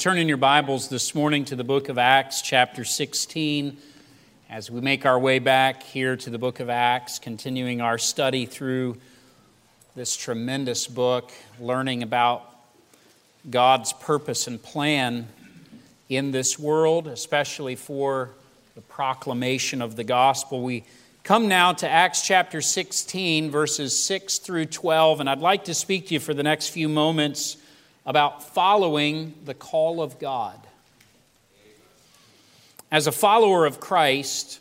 Turn in your Bibles this morning to the book of Acts, chapter 16, as we make our way back here to the book of Acts, continuing our study through this tremendous book, learning about God's purpose and plan in this world, especially for the proclamation of the gospel. We come now to Acts chapter 16, verses 6 through 12, and I'd like to speak to you for the next few moments about following the call of God. As a follower of Christ,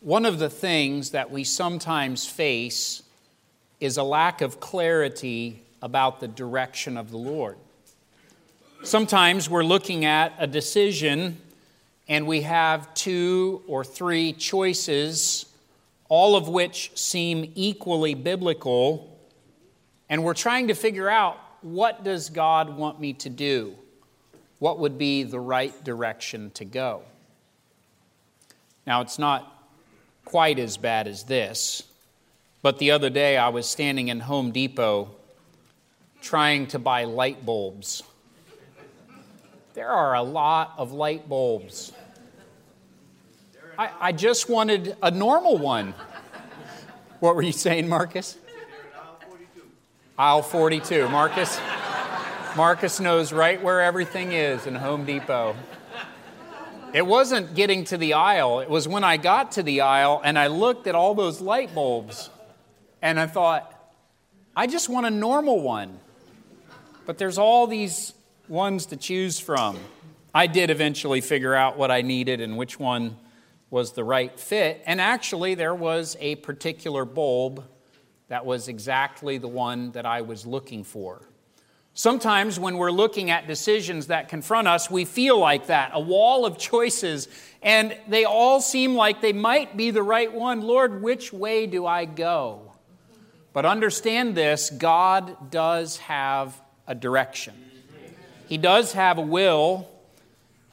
one of the things that we sometimes face is a lack of clarity about the direction of the Lord. Sometimes we're looking at a decision and we have 2 or 3 choices, all of which seem equally biblical, and we're trying to figure out, what does God want me to do? What would be the right direction to go? Now, it's not quite as bad as this, but the other day I was standing in Home Depot trying to buy light bulbs. There are a lot of light bulbs. I just wanted a normal one. What were you saying, Marcus? Aisle 42. Marcus knows right where everything is in Home Depot. It wasn't getting to the aisle. It was when I got to the aisle and I looked at all those light bulbs and I thought, I just want a normal one. But there's all these ones to choose from. I did eventually figure out what I needed and which one was the right fit. And actually, there was a particular bulb that was exactly the one that I was looking for. Sometimes when we're looking at decisions that confront us, we feel like that, a wall of choices, and they all seem like they might be the right one. Lord, which way do I go? But understand this, God does have a direction. He does have a will,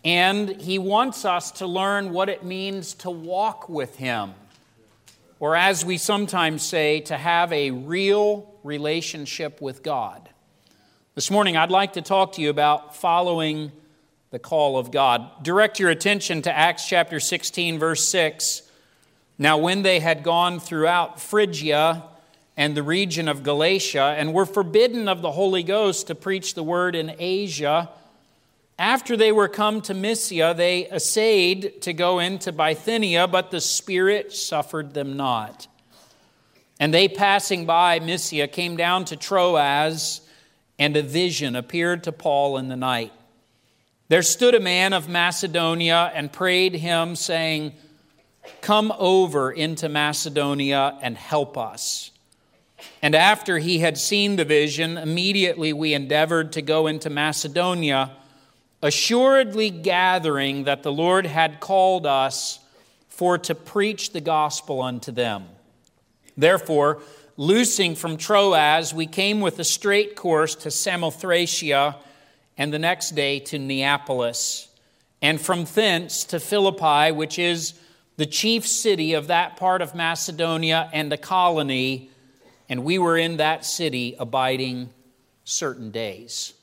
and He wants us to learn what it means to walk with Him. Or as we sometimes say, to have a real relationship with God. This morning, I'd like to talk to you about following the call of God. Direct your attention to Acts chapter 16, verse 6. Now, when they had gone throughout Phrygia and the region of Galatia, and were forbidden of the Holy Ghost to preach the word in Asia, after they were come to Mysia, they essayed to go into Bithynia, but the Spirit suffered them not. And they, passing by Mysia, came down to Troas, and a vision appeared to Paul in the night. There stood a man of Macedonia and prayed him, saying, "Come over into Macedonia and help us." And after he had seen the vision, immediately we endeavored to go into Macedonia, assuredly gathering that the Lord had called us for to preach the gospel unto them. Therefore, loosing from Troas, we came with a straight course to Samothracia, and the next day to Neapolis, and from thence to Philippi, which is the chief city of that part of Macedonia and a colony, and we were in that city abiding certain days.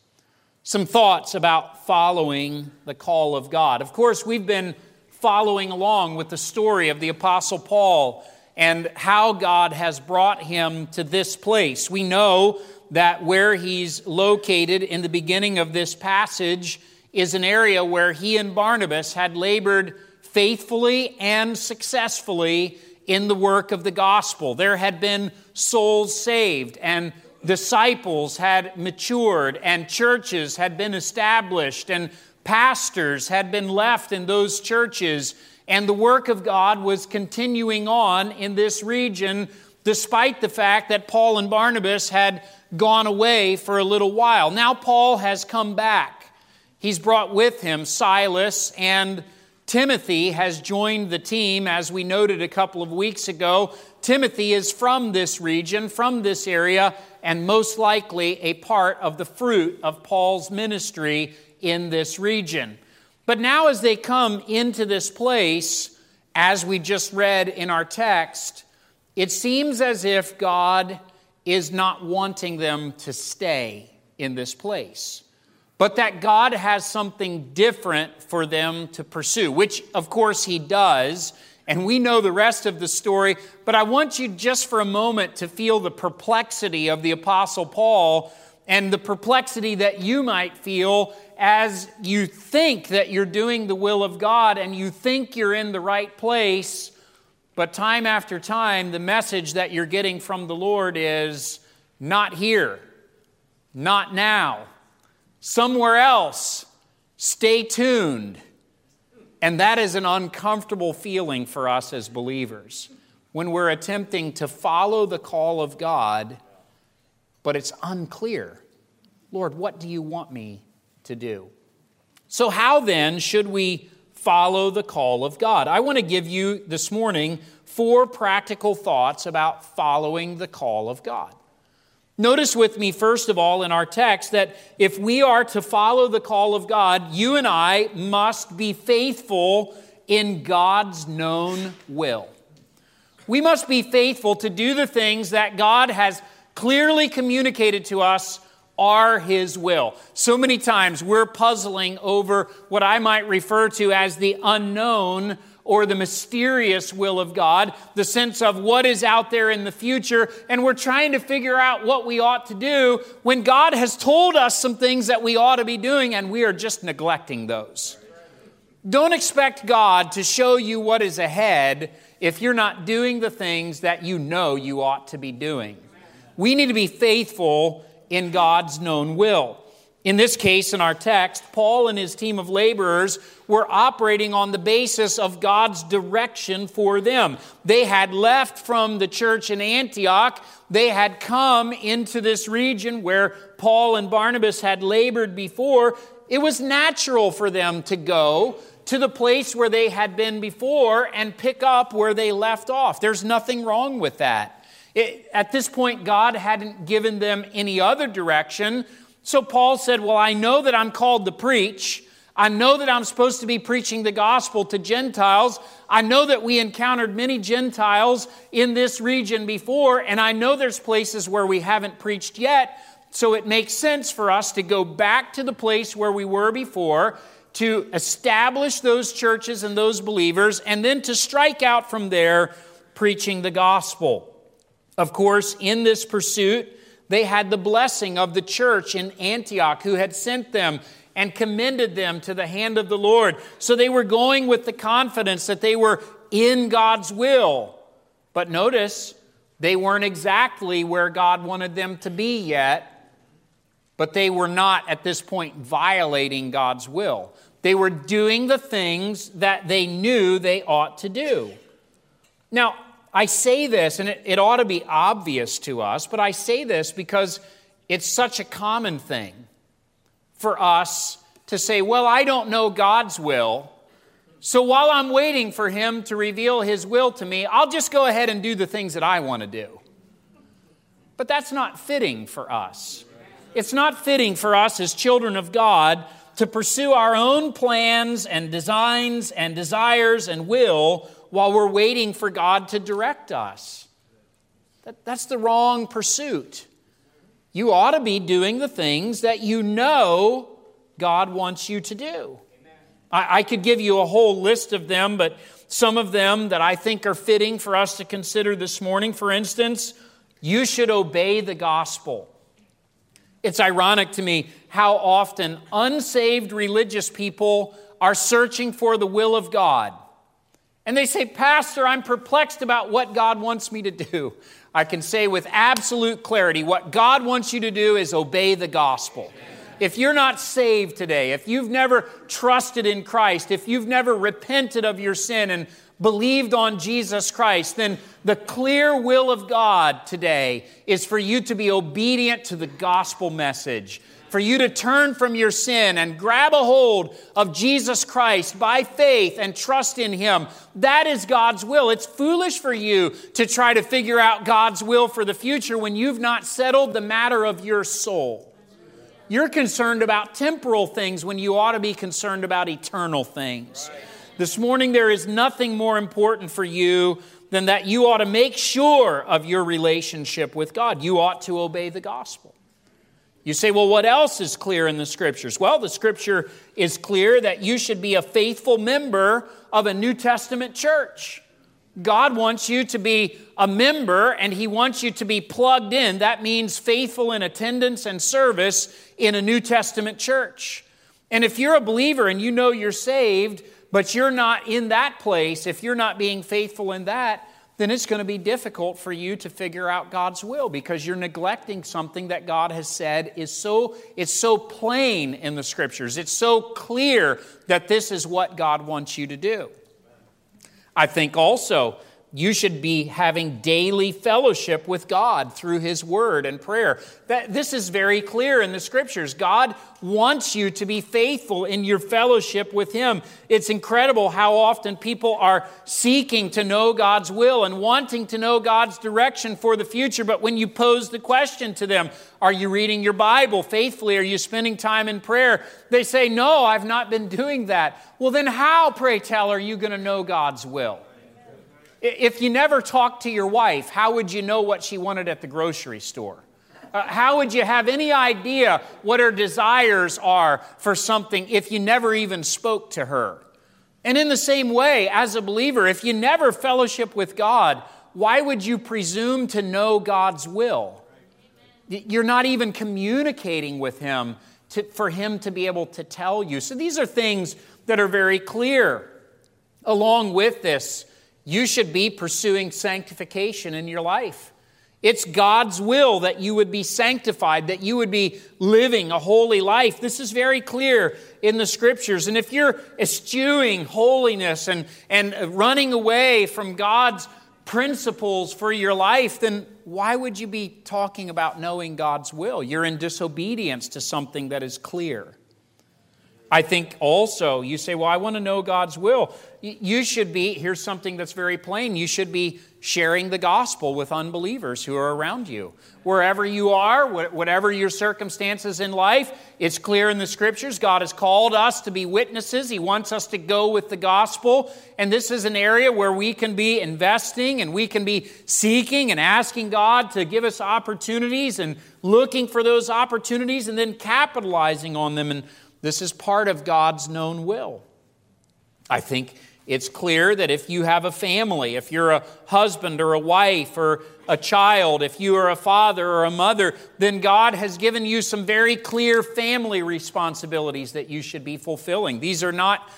Some thoughts about following the call of God. Of course, we've been following along with the story of the Apostle Paul and how God has brought him to this place. We know that where he's located in the beginning of this passage is an area where he and Barnabas had labored faithfully and successfully in the work of the gospel. There had been souls saved and disciples had matured, and churches had been established, and pastors had been left in those churches, and the work of God was continuing on in this region, despite the fact that Paul and Barnabas had gone away for a little while. Now Paul has come back. He's brought with him Silas, and Timothy has joined the team, as we noted a couple of weeks ago. Timothy is from this region, from this area, and most likely a part of the fruit of Paul's ministry in this region. But now as they come into this place, as we just read in our text, it seems as if God is not wanting them to stay in this place. but that God has something different for them to pursue, which, of course, he does. And we know the rest of the story. But I want you just for a moment to feel the perplexity of the Apostle Paul and the perplexity that you might feel as you think that you're doing the will of God and you think you're in the right place. But time after time, the message that you're getting from the Lord is not here, not now, somewhere else, stay tuned. And that is an uncomfortable feeling for us as believers when we're attempting to follow the call of God, but it's unclear. Lord, what do you want me to do? So how then should we follow the call of God? I want to give you this morning 4 practical thoughts about following the call of God. Notice with me, first of all, in our text that if we are to follow the call of God, you and I must be faithful in God's known will. We must be faithful to do the things that God has clearly communicated to us are His will. So many times we're puzzling over what I might refer to as the unknown or the mysterious will of God, the sense of what is out there in the future, and we're trying to figure out what we ought to do when God has told us some things that we ought to be doing and we are just neglecting those. Don't expect God to show you what is ahead if you're not doing the things that you know you ought to be doing. We need to be faithful in God's known will. In this case, in our text, Paul and his team of laborers were operating on the basis of God's direction for them. They had left from the church in Antioch. They had come into this region where Paul and Barnabas had labored before. It was natural for them to go to the place where they had been before and pick up where they left off. There's nothing wrong with that. At this point, God hadn't given them any other direction. So Paul said, well, I know that I'm called to preach. I know that I'm supposed to be preaching the gospel to Gentiles. I know that we encountered many Gentiles in this region before, and I know there's places where we haven't preached yet. So it makes sense for us to go back to the place where we were before, to establish those churches and those believers, and then to strike out from there preaching the gospel. Of course, in this pursuit, they had the blessing of the church in Antioch who had sent them and commended them to the hand of the Lord. So they were going with the confidence that they were in God's will. But notice, they weren't exactly where God wanted them to be yet. But they were not at this point violating God's will. They were doing the things that they knew they ought to do. Now, I say this, and it ought to be obvious to us, but I say this because it's such a common thing for us to say, well, I don't know God's will, so while I'm waiting for Him to reveal His will to me, I'll just go ahead and do the things that I want to do. But that's not fitting for us. It's not fitting for us as children of God to pursue our own plans and designs and desires and will while we're waiting for God to direct us. That's the wrong pursuit. You ought to be doing the things that you know God wants you to do. I could give you a whole list of them, but some of them that I think are fitting for us to consider this morning. For instance, you should obey the gospel. It's ironic to me how often unsaved religious people are searching for the will of God. And they say, Pastor, I'm perplexed about what God wants me to do. I can say with absolute clarity, what God wants you to do is obey the gospel. If you're not saved today, if you've never trusted in Christ, if you've never repented of your sin and believed on Jesus Christ, then the clear will of God today is for you to be obedient to the gospel message, for you to turn from your sin and grab a hold of Jesus Christ by faith and trust in Him. That is God's will. It's foolish for you to try to figure out God's will for the future when you've not settled the matter of your soul. You're concerned about temporal things when you ought to be concerned about eternal things. Right. This morning, there is nothing more important for you than that you ought to make sure of your relationship with God. You ought to obey the gospel. You say, well, what else is clear in the Scriptures? Well, the Scripture is clear that you should be a faithful member of a New Testament church. God wants you to be a member, and He wants you to be plugged in. That means faithful in attendance and service in a New Testament church. And if you're a believer and you know you're saved, but you're not in that place, if you're not being faithful in that, then it's going to be difficult for you to figure out God's will, because you're neglecting something that God has said is so plain in the Scriptures. It's so clear that this is what God wants you to do. I think also you should be having daily fellowship with God through His Word and prayer. This is very clear in the Scriptures. God wants you to be faithful in your fellowship with Him. It's incredible how often people are seeking to know God's will and wanting to know God's direction for the future. But when you pose the question to them, are you reading your Bible faithfully? Are you spending time in prayer? They say, no, I've not been doing that. Well, then how, pray tell, are you going to know God's will? If you never talked to your wife, how would you know what she wanted at the grocery store? How would you have any idea what her desires are for something if you never even spoke to her? And in the same way, as a believer, if you never fellowship with God, why would you presume to know God's will? You're not even communicating with Him for Him to be able to tell you. So these are things that are very clear. Along with this, you should be pursuing sanctification in your life. It's God's will that you would be sanctified, that you would be living a holy life. This is very clear in the Scriptures. And if you're eschewing holiness and running away from God's principles for your life, then why would you be talking about knowing God's will? You're in disobedience to something that is clear. I think also, you say, well, I want to know God's will. You should be, here's something that's very plain, you should be sharing the gospel with unbelievers who are around you. Wherever you are, whatever your circumstances in life, it's clear in the Scriptures, God has called us to be witnesses. He wants us to go with the gospel. And this is an area where we can be investing and we can be seeking and asking God to give us opportunities and looking for those opportunities and then capitalizing on them. And this is part of God's known will. I think it's clear that if you have a family, if you're a husband or a wife or a child, if you are a father or a mother, then God has given you some very clear family responsibilities that you should be fulfilling. These are not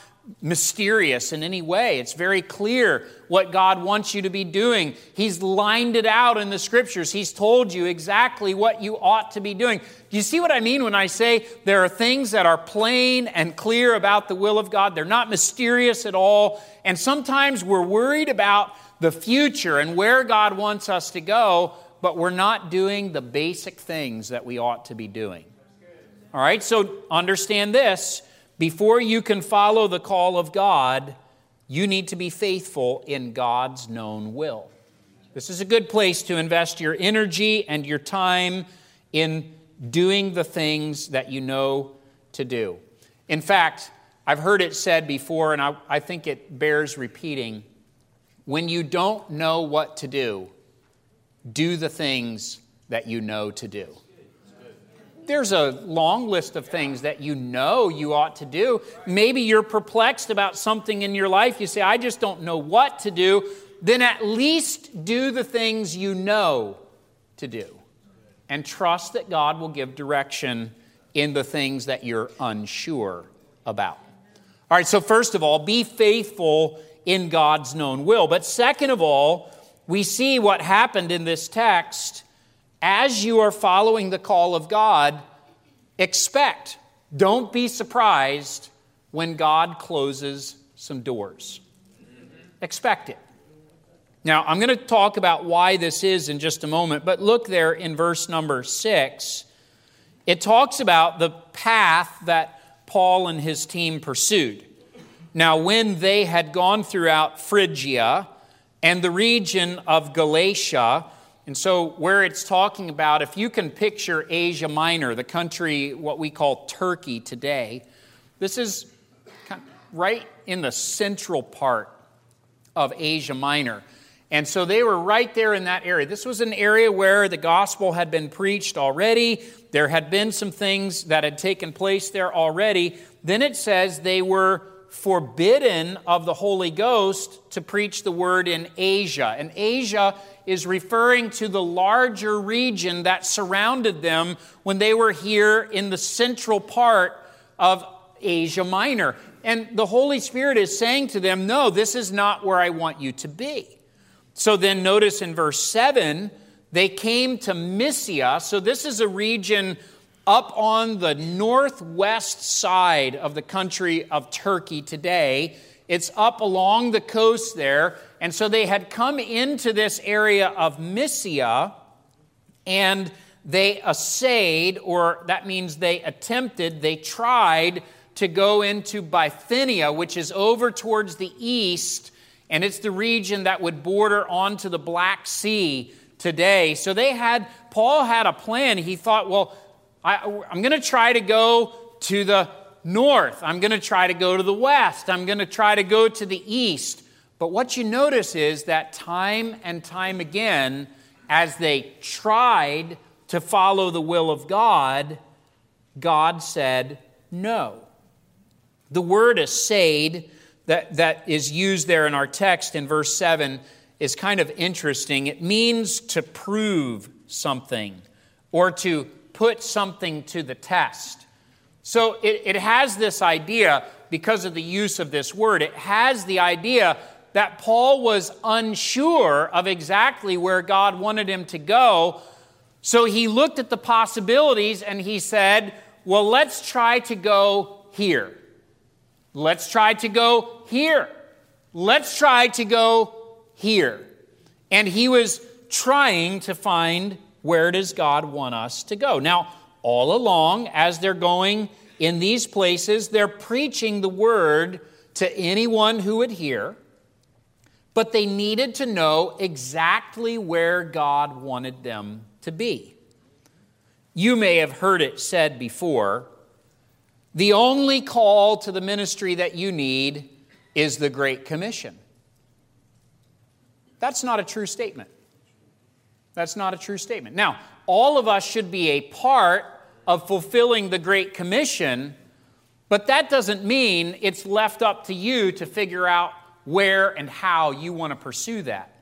mysterious in any way. It's very clear what God wants you to be doing. He's lined it out in the Scriptures. He's told you exactly what you ought to be doing. Do you see what I mean when I say there are things that are plain and clear about the will of God? They're not mysterious at all. And sometimes we're worried about the future and where God wants us to go, but we're not doing the basic things that we ought to be doing. All right, so understand this. Before you can follow the call of God, you need to be faithful in God's known will. This is a good place to invest your energy and your time in doing the things that you know to do. In fact, I've heard it said before, and I think it bears repeating, when you don't know what to do, do the things that you know to do. There's a long list of things that you know you ought to do. Maybe you're perplexed about something in your life. You say, I just don't know what to do. Then at least do the things you know to do. And trust that God will give direction in the things that you're unsure about. All right, so first of all, be faithful in God's known will. But second of all, we see what happened in this text. As you are following the call of God, expect, don't be surprised when God closes some doors. Expect it. Now, I'm going to talk about why this is in just a moment, but look there in verse number 6. It talks about the path that Paul and his team pursued. Now, when they had gone throughout Phrygia and the region of Galatia, and so where it's talking about, if you can picture Asia Minor, the country, what we call Turkey today, this is right in the central part of Asia Minor. And so they were right there in that area. This was an area where the gospel had been preached already. There had been some things that had taken place there already. Then it says they were forbidden of the Holy Ghost to preach the word in Asia. And Asia is referring to the larger region that surrounded them when they were here in the central part of Asia Minor. And the Holy Spirit is saying to them, no, this is not where I want you to be. So then notice in verse 7, they came to Mysia. So this is a region up on the northwest side of the country of Turkey today. It's up along the coast there. And so they had come into this area of Mysia, and they essayed, or that means they attempted, they tried to go into Bithynia, which is over towards the east, and it's the region that would border onto the Black Sea today. So they had, Paul had a plan. He thought, well, I'm going to try to go to the north. I'm going to try to go to the west. I'm going to try to go to the east. But what you notice is that time and time again, as they tried to follow the will of God, God said no. The word assayed that is used there in our text in verse 7 is kind of interesting. It means to prove something or to put something to the test. So it has this idea, because of the use of this word, it has the idea that Paul was unsure of exactly where God wanted him to go. So he looked at the possibilities and he said, well, let's try to go here. Let's try to go here. Let's try to go here. And he was trying to find, where does God want us to go? Now, all along, as they're going in these places, they're preaching the word to anyone who would hear, but they needed to know exactly where God wanted them to be. You may have heard it said before, the only call to the ministry that you need is the Great Commission. That's not a true statement. That's not a true statement. Now, all of us should be a part of fulfilling the Great Commission, but that doesn't mean it's left up to you to figure out where and how you want to pursue that.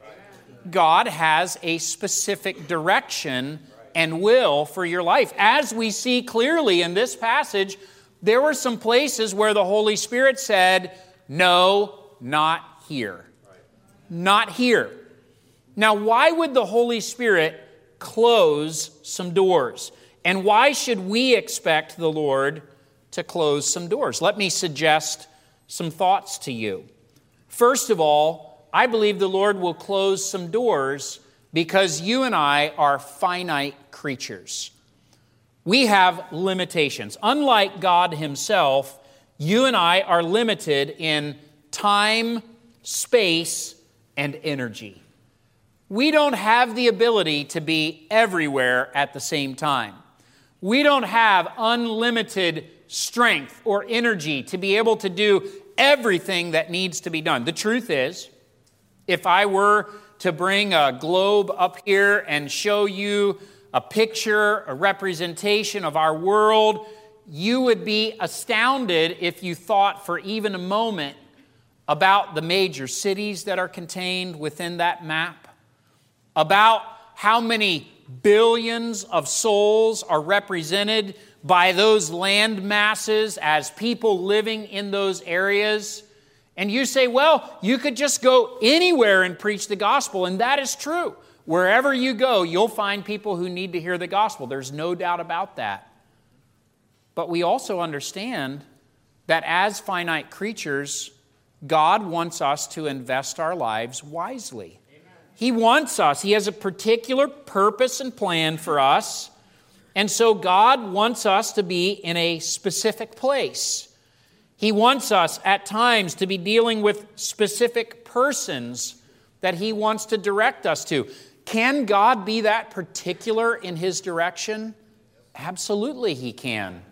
God has a specific direction and will for your life. As we see clearly in this passage, there were some places where the Holy Spirit said, no, not here. Not here. Now, why would the Holy Spirit close some doors? And why should we expect the Lord to close some doors? Let me suggest some thoughts to you. First of all, I believe the Lord will close some doors because you and I are finite creatures. We have limitations. Unlike God Himself, you and I are limited in time, space, and energy. We don't have the ability to be everywhere at the same time. We don't have unlimited strength or energy to be able to do everything that needs to be done. The truth is, if I were to bring a globe up here and show you a picture, a representation of our world, you would be astounded if you thought for even a moment about the major cities that are contained within that map, about how many billions of souls are represented by those land masses as people living in those areas. And you say, well, you could just go anywhere and preach the gospel, and that is true. Wherever you go, you'll find people who need to hear the gospel. There's no doubt about that. But we also understand that as finite creatures, God wants us to invest our lives wisely. Amen. He wants us. He has a particular purpose and plan for us. And so God wants us to be in a specific place. He wants us at times to be dealing with specific persons that He wants to direct us to. Can God be that particular in His direction? Absolutely He can.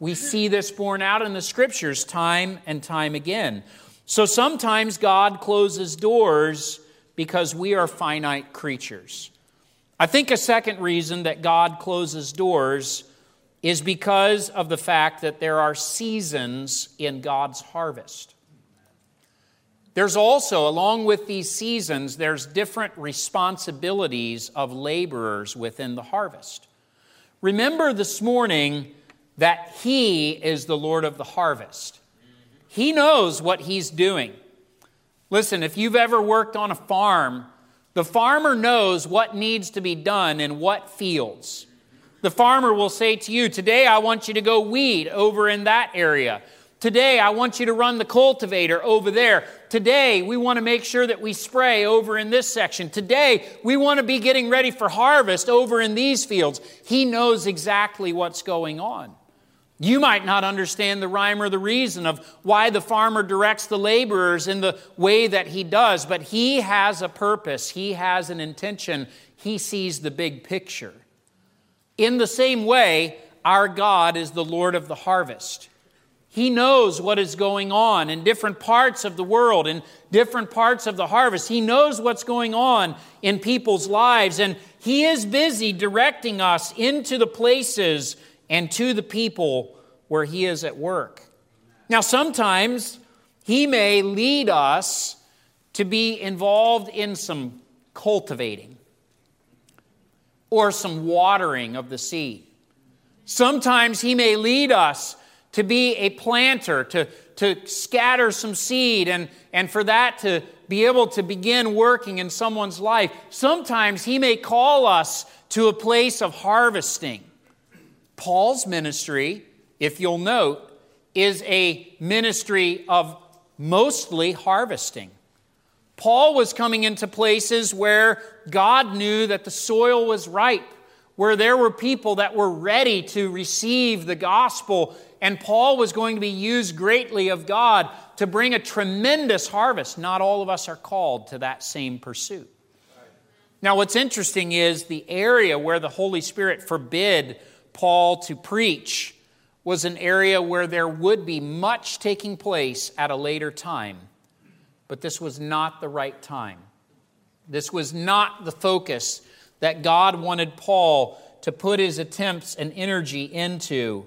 We see this borne out in the Scriptures time and time again. So sometimes God closes doors because we are finite creatures. I think a second reason that God closes doors is because of the fact that there are seasons in God's harvest. There's also, along with these seasons, there's different responsibilities of laborers within the harvest. Remember this morning that He is the Lord of the harvest. He knows what He's doing. Listen, if you've ever worked on a farm, the farmer knows what needs to be done in what fields. The farmer will say to you, today I want you to go weed over in that area. Today, I want you to run the cultivator over there. Today, we want to make sure that we spray over in this section. Today, we want to be getting ready for harvest over in these fields. He knows exactly what's going on. You might not understand the rhyme or the reason of why the farmer directs the laborers in the way that he does, but he has a purpose. He has an intention. He sees the big picture. In the same way, our God is the Lord of the harvest. He knows what is going on in different parts of the world, in different parts of the harvest. He knows what's going on in people's lives, and He is busy directing us into the places and to the people where He is at work. Now, sometimes He may lead us to be involved in some cultivating or some watering of the seed. Sometimes He may lead us to be a planter, to scatter some seed, and for that to be able to begin working in someone's life. Sometimes He may call us to a place of harvesting. Paul's ministry, if you'll note, is a ministry of mostly harvesting. Paul was coming into places where God knew that the soil was ripe, where there were people that were ready to receive the gospel. And Paul was going to be used greatly of God to bring a tremendous harvest. Not all of us are called to that same pursuit. Right. Now, what's interesting is the area where the Holy Spirit forbid Paul to preach was an area where there would be much taking place at a later time. But this was not the right time. This was not the focus that God wanted Paul to put his attempts and energy into.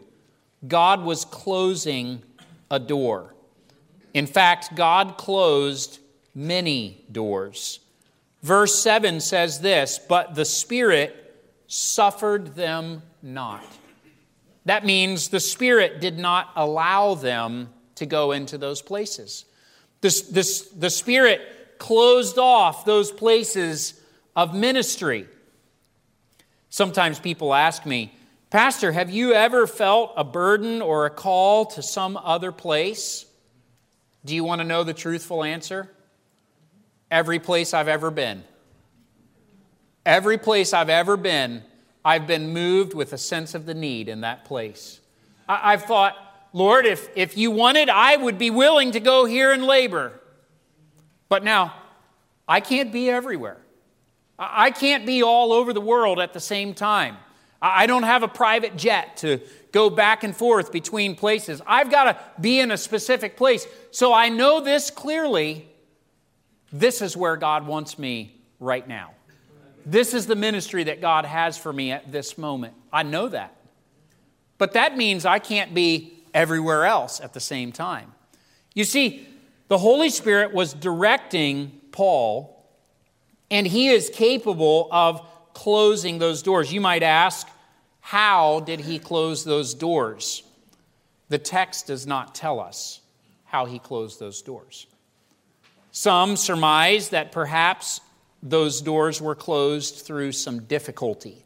God was closing a door. In fact, God closed many doors. Verse 7 says this, but the Spirit suffered them not. That means the Spirit did not allow them to go into those places. The Spirit closed off those places of ministry. Sometimes people ask me, Pastor, have you ever felt a burden or a call to some other place? Do you want to know the truthful answer? Every place I've ever been. Every place I've ever been, I've been moved with a sense of the need in that place. I've thought, Lord, if you wanted, I would be willing to go here and labor. But now, I can't be everywhere. I can't be all over the world at the same time. I don't have a private jet to go back and forth between places. I've got to be in a specific place. So I know this clearly. This is where God wants me right now. This is the ministry that God has for me at this moment. I know that. But that means I can't be everywhere else at the same time. You see, the Holy Spirit was directing Paul, and he is capable of closing those doors. You might ask, how did he close those doors? The text does not tell us how he closed those doors. Some surmise that perhaps those doors were closed through some difficulty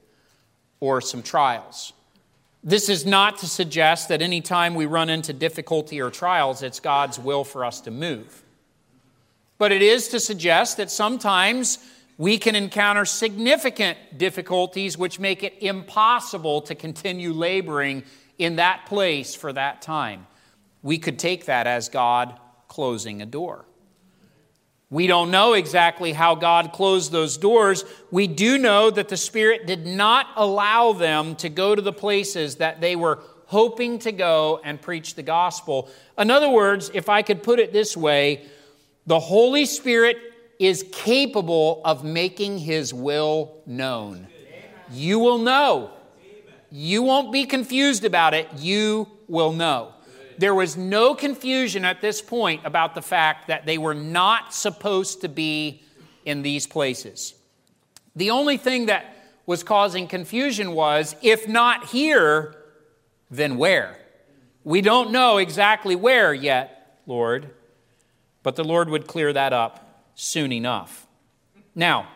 or some trials. This is not to suggest that any time we run into difficulty or trials, it's God's will for us to move. But it is to suggest that sometimes we can encounter significant difficulties which make it impossible to continue laboring in that place for that time. We could take that as God closing a door. We don't know exactly how God closed those doors. We do know that the Spirit did not allow them to go to the places that they were hoping to go and preach the gospel. In other words, if I could put it this way, the Holy Spirit is capable of making his will known. You will know. You won't be confused about it. You will know. There was no confusion at this point about the fact that they were not supposed to be in these places. The only thing that was causing confusion was, if not here, then where? We don't know exactly where yet, Lord, but the Lord would clear that up soon enough. Now,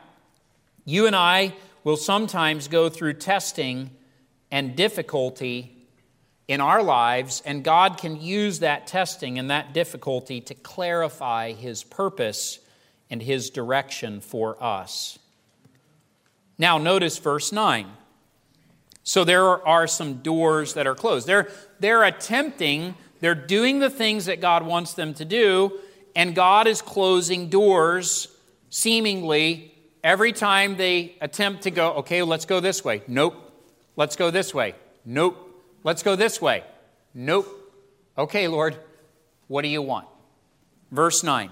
you and I will sometimes go through testing and difficulty in our lives, and God can use that testing and that difficulty to clarify his purpose and his direction for us. Now notice verse 9. So there are some doors that are closed. They're attempting, they're doing the things that God wants them to do, and God is closing doors seemingly every time they attempt to go, okay, let's go this way. Nope. Let's go this way. Nope. Let's go this way. Nope. Okay, Lord, what do you want? Verse 9.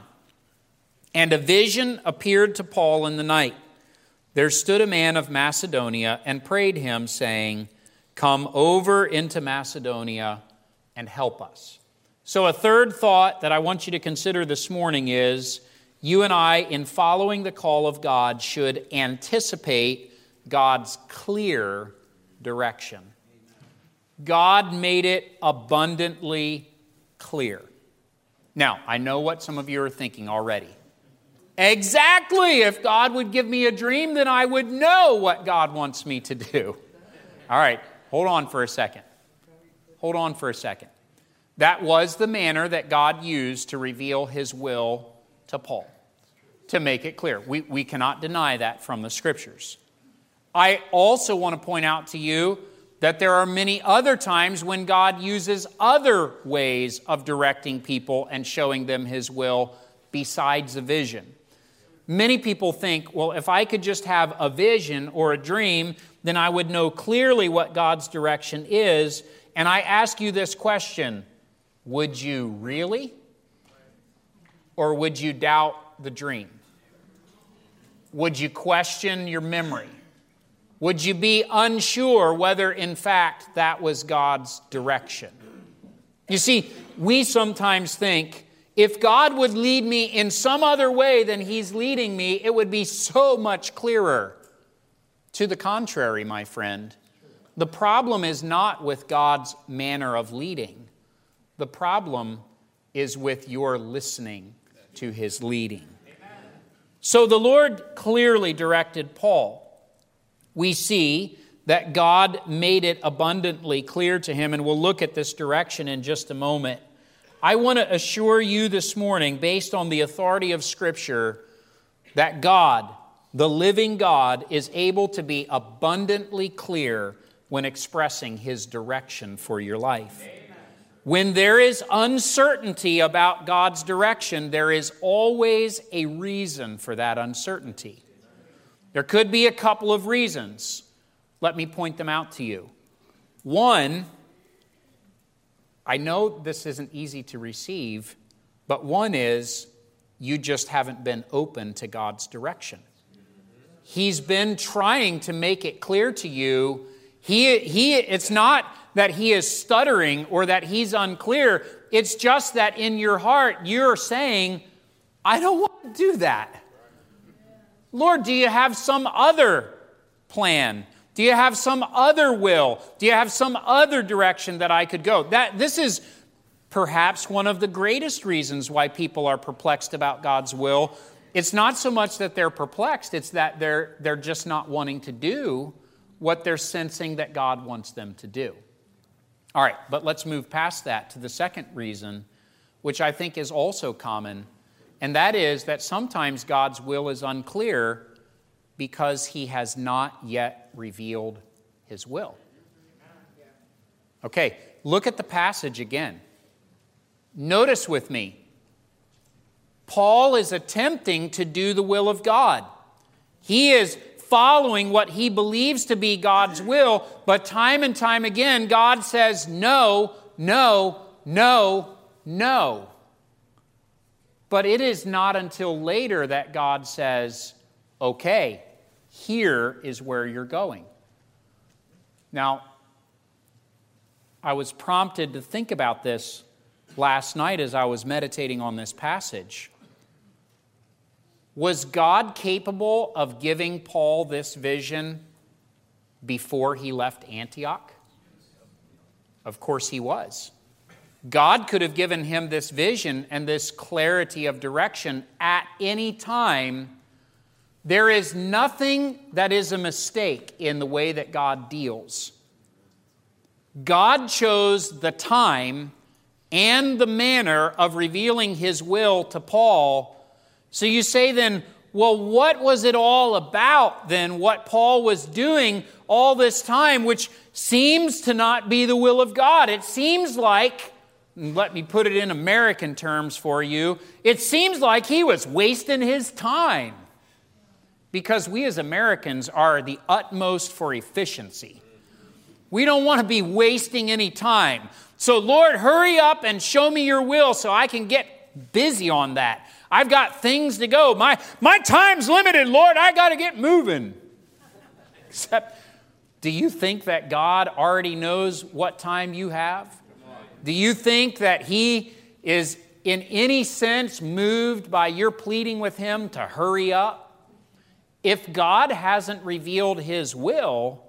And a vision appeared to Paul in the night. There stood a man of Macedonia and prayed him, saying, come over into Macedonia and help us. So a third thought that I want you to consider this morning is, you and I, in following the call of God, should anticipate God's clear direction. God made it abundantly clear. Now, I know what some of you are thinking already. Exactly. If God would give me a dream, then I would know what God wants me to do. All right, hold on for a second. Hold on for a second. That was the manner that God used to reveal his will to Paul, to make it clear. We cannot deny that from the Scriptures. I also want to point out to you that there are many other times when God uses other ways of directing people and showing them his will besides a vision. Many people think, well, if I could just have a vision or a dream, then I would know clearly what God's direction is. And I ask you this question, would you really? Or would you doubt the dream? Would you question your memory? Would you be unsure whether, in fact, that was God's direction? You see, we sometimes think, if God would lead me in some other way than he's leading me, it would be so much clearer. To the contrary, my friend, the problem is not with God's manner of leading. The problem is with your listening to his leading. So the Lord clearly directed Paul. We see that God made it abundantly clear to him, and we'll look at this direction in just a moment. I want to assure you this morning, based on the authority of Scripture, that God, the living God, is able to be abundantly clear when expressing his direction for your life. Amen. When there is uncertainty about God's direction, there is always a reason for that uncertainty. There could be a couple of reasons. Let me point them out to you. One, I know this isn't easy to receive, but one is you just haven't been open to God's direction. He's been trying to make it clear to you. It's not that he is stuttering or that he's unclear. It's just that in your heart you're saying, I don't want to do that. Lord, do you have some other plan? Do you have some other will? Do you have some other direction that I could go? This is perhaps one of the greatest reasons why people are perplexed about God's will. It's not so much that they're perplexed, it's that they're just not wanting to do what they're sensing that God wants them to do. All right, but let's move past that to the second reason, which I think is also common, and that is that sometimes God's will is unclear because he has not yet revealed his will. Okay, look at the passage again. Notice with me, Paul is attempting to do the will of God. He is following what he believes to be God's will, but time and time again, God says, no, no, no, no. But it is not until later that God says, okay, here is where you're going. Now, I was prompted to think about this last night as I was meditating on this passage. Was God capable of giving Paul this vision before he left Antioch? Of course he was. God could have given him this vision and this clarity of direction at any time. There is nothing that is a mistake in the way that God deals. God chose the time and the manner of revealing His will to Paul. So you say then, well, what was it all about then, what Paul was doing all this time, which seems to not be the will of God? It seems like, and let me put it in American terms for you, it seems like he was wasting his time. Because we as Americans are the utmost for efficiency. We don't want to be wasting any time. So Lord, hurry up and show me your will so I can get busy on that. I've got things to go. My time's limited, Lord. I got to get moving. Except, do you think that God already knows what time you have? Do you think that He is in any sense moved by your pleading with Him to hurry up? If God hasn't revealed His will,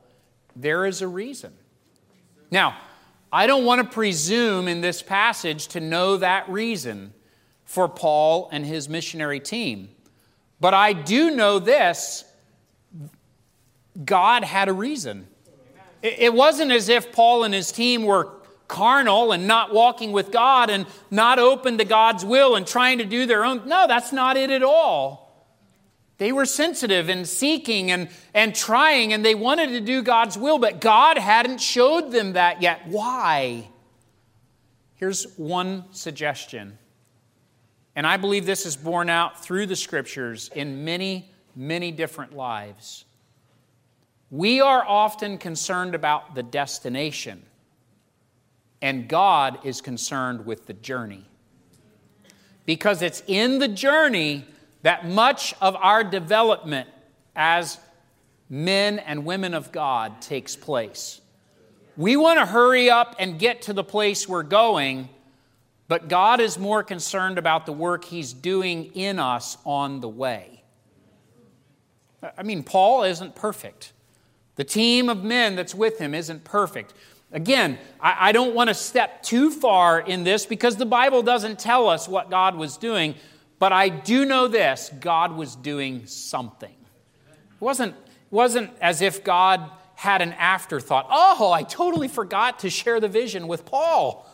there is a reason. Now, I don't want to presume in this passage to know that reason for Paul and his missionary team. But I do know this, God had a reason. It wasn't as if Paul and his team were carnal and not walking with God and not open to God's will and trying to do their own. No, that's not it at all. They were sensitive and seeking and trying, and they wanted to do God's will, but God hadn't showed them that yet. Why? Here's one suggestion. And I believe this is borne out through the Scriptures in many, many different lives. We are often concerned about the destination, and God is concerned with the journey. Because it's in the journey that much of our development as men and women of God takes place. We want to hurry up and get to the place we're going, but God is more concerned about the work He's doing in us on the way. I mean, Paul isn't perfect. The team of men that's with him isn't perfect. Again, I don't want to step too far in this because the Bible doesn't tell us what God was doing. But I do know this, God was doing something. It wasn't as if God had an afterthought. Oh, I totally forgot to share the vision with Paul.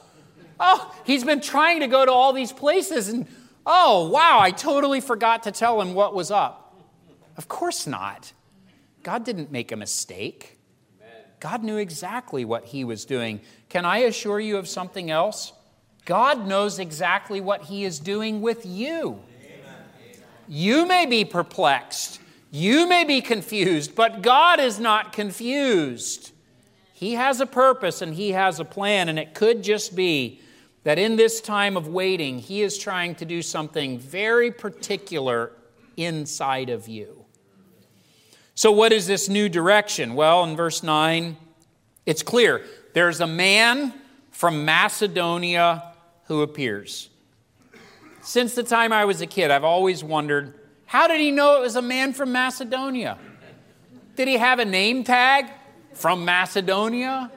Oh, he's been trying to go to all these places, and oh, wow, I totally forgot to tell him what was up. Of course not. God didn't make a mistake. God knew exactly what He was doing. Can I assure you of something else? God knows exactly what He is doing with you. You may be perplexed. You may be confused, but God is not confused. He has a purpose and He has a plan, and it could just be that in this time of waiting, He is trying to do something very particular inside of you. So what is this new direction? Well, in verse 9, it's clear. There's a man from Macedonia who appears. Since the time I was a kid, I've always wondered, how did he know it was a man from Macedonia? Did he have a name tag from Macedonia?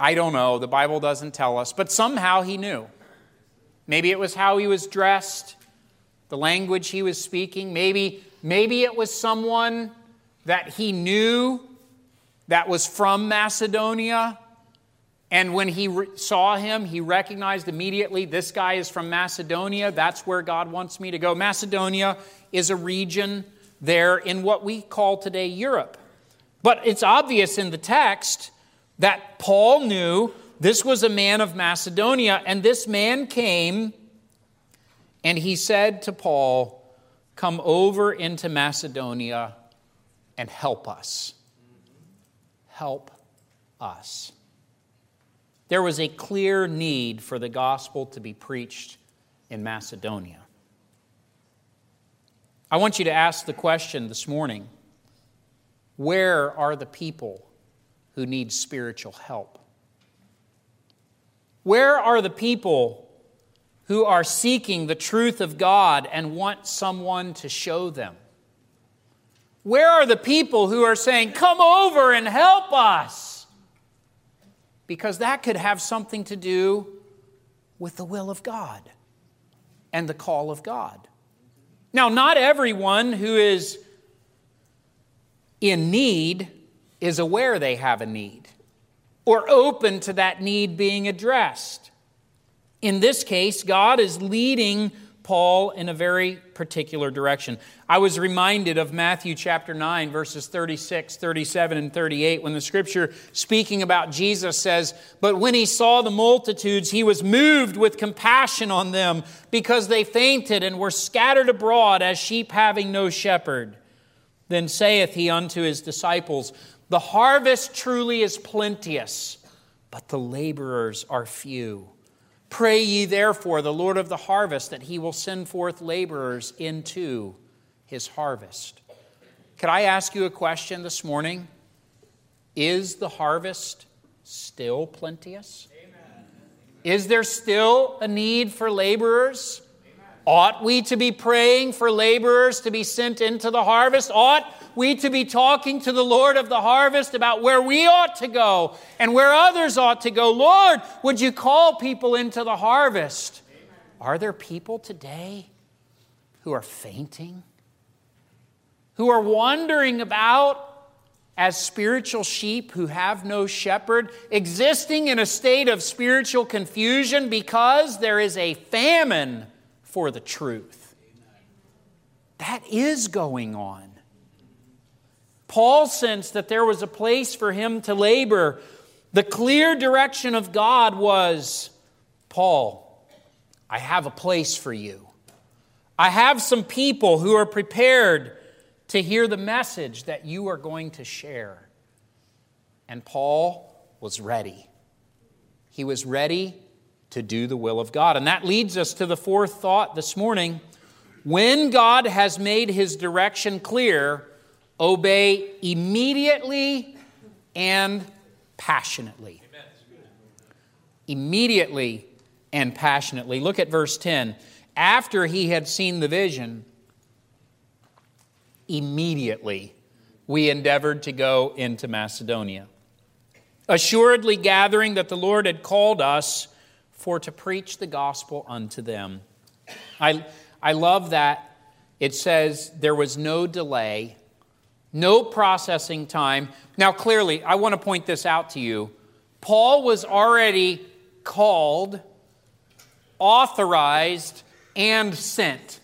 I don't know. The Bible doesn't tell us, but somehow he knew. Maybe it was how he was dressed, the language he was speaking. Maybe it was someone that he knew that was from Macedonia. And when he saw him, he recognized immediately, this guy is from Macedonia. That's where God wants me to go. Macedonia is a region there in what we call today Europe. But it's obvious in the text that Paul knew this was a man of Macedonia. And this man came and he said to Paul, come over into Macedonia and help us. Help us. There was a clear need for the gospel to be preached in Macedonia. I want you to ask the question this morning, where are the people who need spiritual help? Where are the people who are seeking the truth of God and want someone to show them? Where are the people who are saying, come over and help us? Because that could have something to do with the will of God and the call of God. Now, not everyone who is in need is aware they have a need or open to that need being addressed. In this case, God is leading Paul in a very particular direction. I was reminded of Matthew chapter 9, verses 36, 37, and 38, when the Scripture, speaking about Jesus, says, "But when he saw the multitudes, he was moved with compassion on them, because they fainted and were scattered abroad as sheep having no shepherd. Then saith he unto his disciples, The harvest truly is plenteous, but the laborers are few. Pray ye therefore the Lord of the harvest that he will send forth laborers into his harvest." Could I ask you a question this morning? Is the harvest still plenteous? Amen. Is there still a need for laborers? Amen. Ought we to be praying for laborers to be sent into the harvest? Ought we to be talking to the Lord of the harvest about where we ought to go and where others ought to go? Lord, would you call people into the harvest? Amen. Are there people today who are fainting, who are wandering about as spiritual sheep who have no shepherd, existing in a state of spiritual confusion because there is a famine for the truth? Amen. That is going on. Paul sensed that there was a place for him to labor. The clear direction of God was, Paul, I have a place for you. I have some people who are prepared to hear the message that you are going to share. And Paul was ready. He was ready to do the will of God. And that leads us to the fourth thought this morning. When God has made his direction clear, obey immediately and passionately. Immediately and passionately. Look at verse 10. After he had seen the vision, immediately we endeavored to go into Macedonia, assuredly gathering that the Lord had called us for to preach the gospel unto them. I love that. It says there was no delay. No processing time. Now, clearly, I want to point this out to you. Paul was already called, authorized, and sent.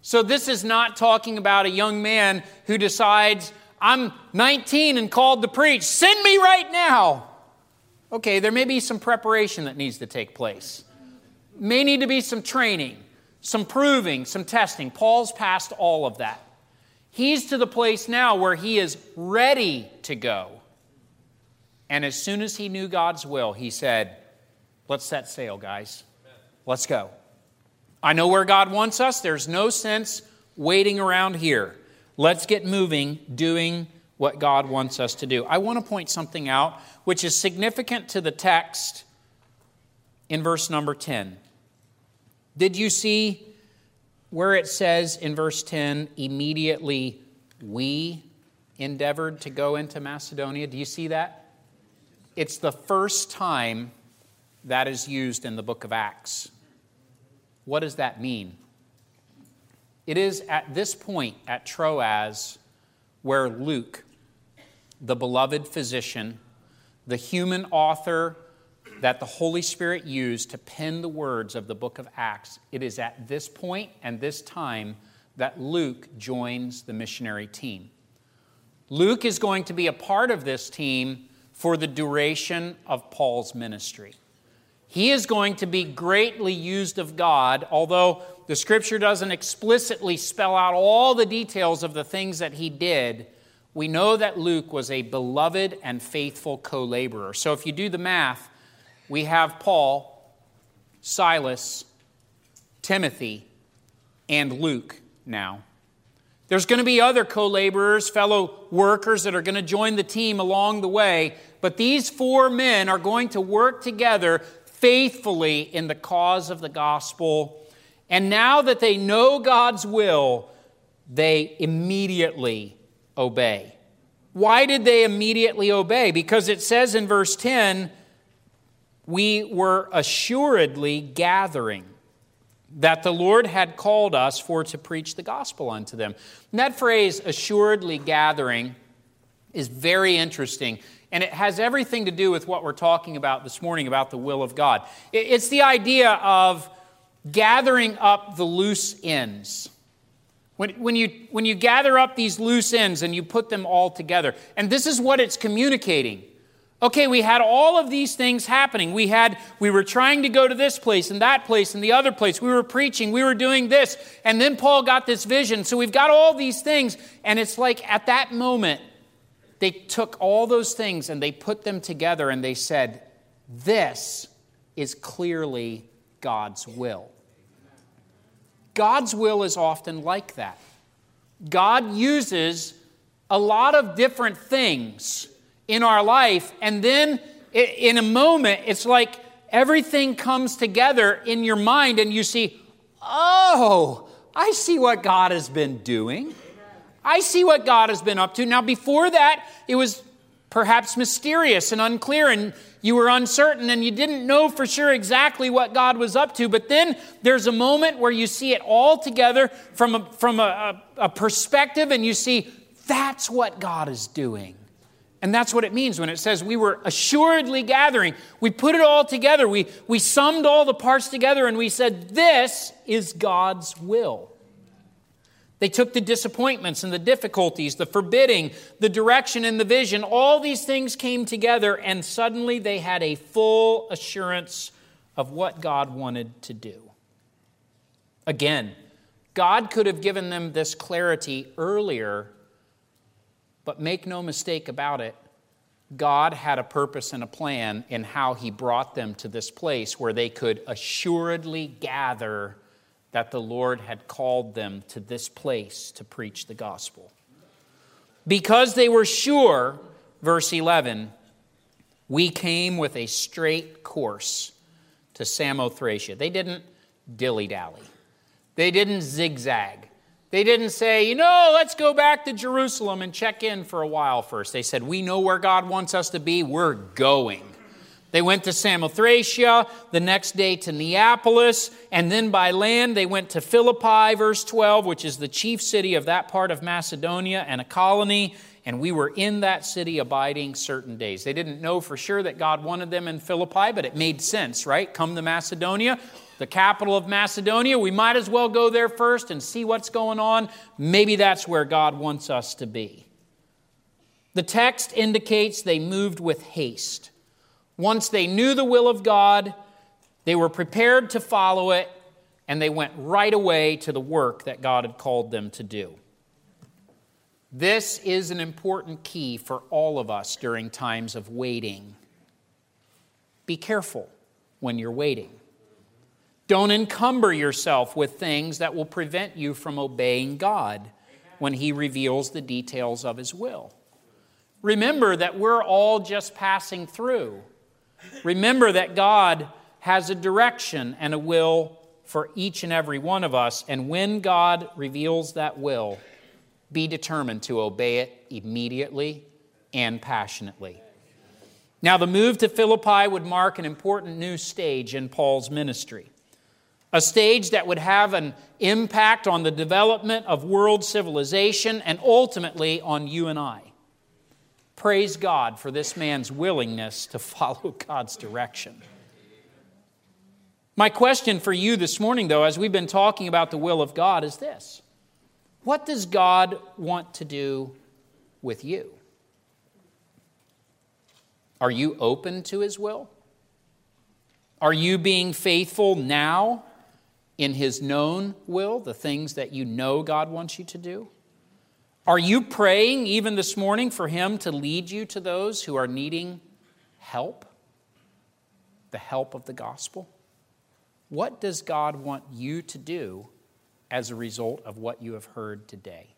So this is not talking about a young man who decides, I'm 19 and called to preach. Send me right now. Okay, there may be some preparation that needs to take place. May need to be some training, some proving, some testing. Paul's past all of that. He's to the place now where he is ready to go. And as soon as he knew God's will, he said, let's set sail, guys. Let's go. I know where God wants us. There's no sense waiting around here. Let's get moving, doing what God wants us to do. I want to point something out, which is significant to the text in verse number 10. Did you see where it says in verse 10, immediately we endeavored to go into Macedonia? Do you see that? It's the first time that is used in the book of Acts. What does that mean? It is at this point at Troas where Luke, the beloved physician, the human author that the Holy Spirit used to pen the words of the book of Acts. It is at this point and this time that Luke joins the missionary team. Luke is going to be a part of this team for the duration of Paul's ministry. He is going to be greatly used of God, although the Scripture doesn't explicitly spell out all the details of the things that he did. We know that Luke was a beloved and faithful co-laborer. So if you do the math, we have Paul, Silas, Timothy, and Luke now. There's going to be other co-laborers, fellow workers that are going to join the team along the way. But these four men are going to work together faithfully in the cause of the gospel. And now that they know God's will, they immediately obey. Why did they immediately obey? Because it says in verse 10, we were assuredly gathering that the Lord had called us for to preach the gospel unto them. And that phrase, assuredly gathering, is very interesting. And it has everything to do with what we're talking about this morning, about the will of God. It's the idea of gathering up the loose ends. When you gather up these loose ends and you put them all together, and this is what it's communicating. Okay, we had all of these things happening. We were trying to go to this place and that place and the other place. We were preaching, we were doing this, and then Paul got this vision. So we've got all these things, and it's like at that moment, they took all those things and they put them together and they said, this is clearly God's will. God's will is often like that. God uses a lot of different things in our life, and then in a moment, it's like everything comes together in your mind, and you see, oh, I see what God has been doing. I see what God has been up to. Now, before that, it was perhaps mysterious and unclear, and you were uncertain, and you didn't know for sure exactly what God was up to. But then there's a moment where you see it all together from a perspective, and you see that's what God is doing. And that's what it means when it says we were assuredly gathering. We put it all together. We summed all the parts together, and we said, this is God's will. They took the disappointments and the difficulties, the forbidding, the direction and the vision. All these things came together, and suddenly they had a full assurance of what God wanted to do. Again, God could have given them this clarity earlier, but make no mistake about it, God had a purpose and a plan in how He brought them to this place where they could assuredly gather that the Lord had called them to this place to preach the gospel. Because they were sure, verse 11, we came with a straight course to Samothracia. They didn't dilly-dally. They didn't zigzag. They didn't say, let's go back to Jerusalem and check in for a while first. They said, we know where God wants us to be. We're going. They went to Samothracia, the next day to Neapolis, and then by land they went to Philippi, verse 12, which is the chief city of that part of Macedonia and a colony, and we were in that city abiding certain days. They didn't know for sure that God wanted them in Philippi, but it made sense, right? Come to Macedonia, the capital of Macedonia. We might as well go there first and see what's going on. Maybe that's where God wants us to be. The text indicates they moved with haste. Once they knew the will of God, they were prepared to follow it, and they went right away to the work that God had called them to do. This is an important key for all of us during times of waiting. Be careful when you're waiting. Don't encumber yourself with things that will prevent you from obeying God when He reveals the details of His will. Remember that we're all just passing through. Remember that God has a direction and a will for each and every one of us. And when God reveals that will, be determined to obey it immediately and passionately. Now, the move to Philippi would mark an important new stage in Paul's ministry, a stage that would have an impact on the development of world civilization and ultimately on you and I. Praise God for this man's willingness to follow God's direction. My question for you this morning, though, as we've been talking about the will of God, is this. What does God want to do with you? Are you open to His will? Are you being faithful now in His known will, the things that you know God wants you to do? Are you praying even this morning for Him to lead you to those who are needing help? The help of the gospel? What does God want you to do as a result of what you have heard today?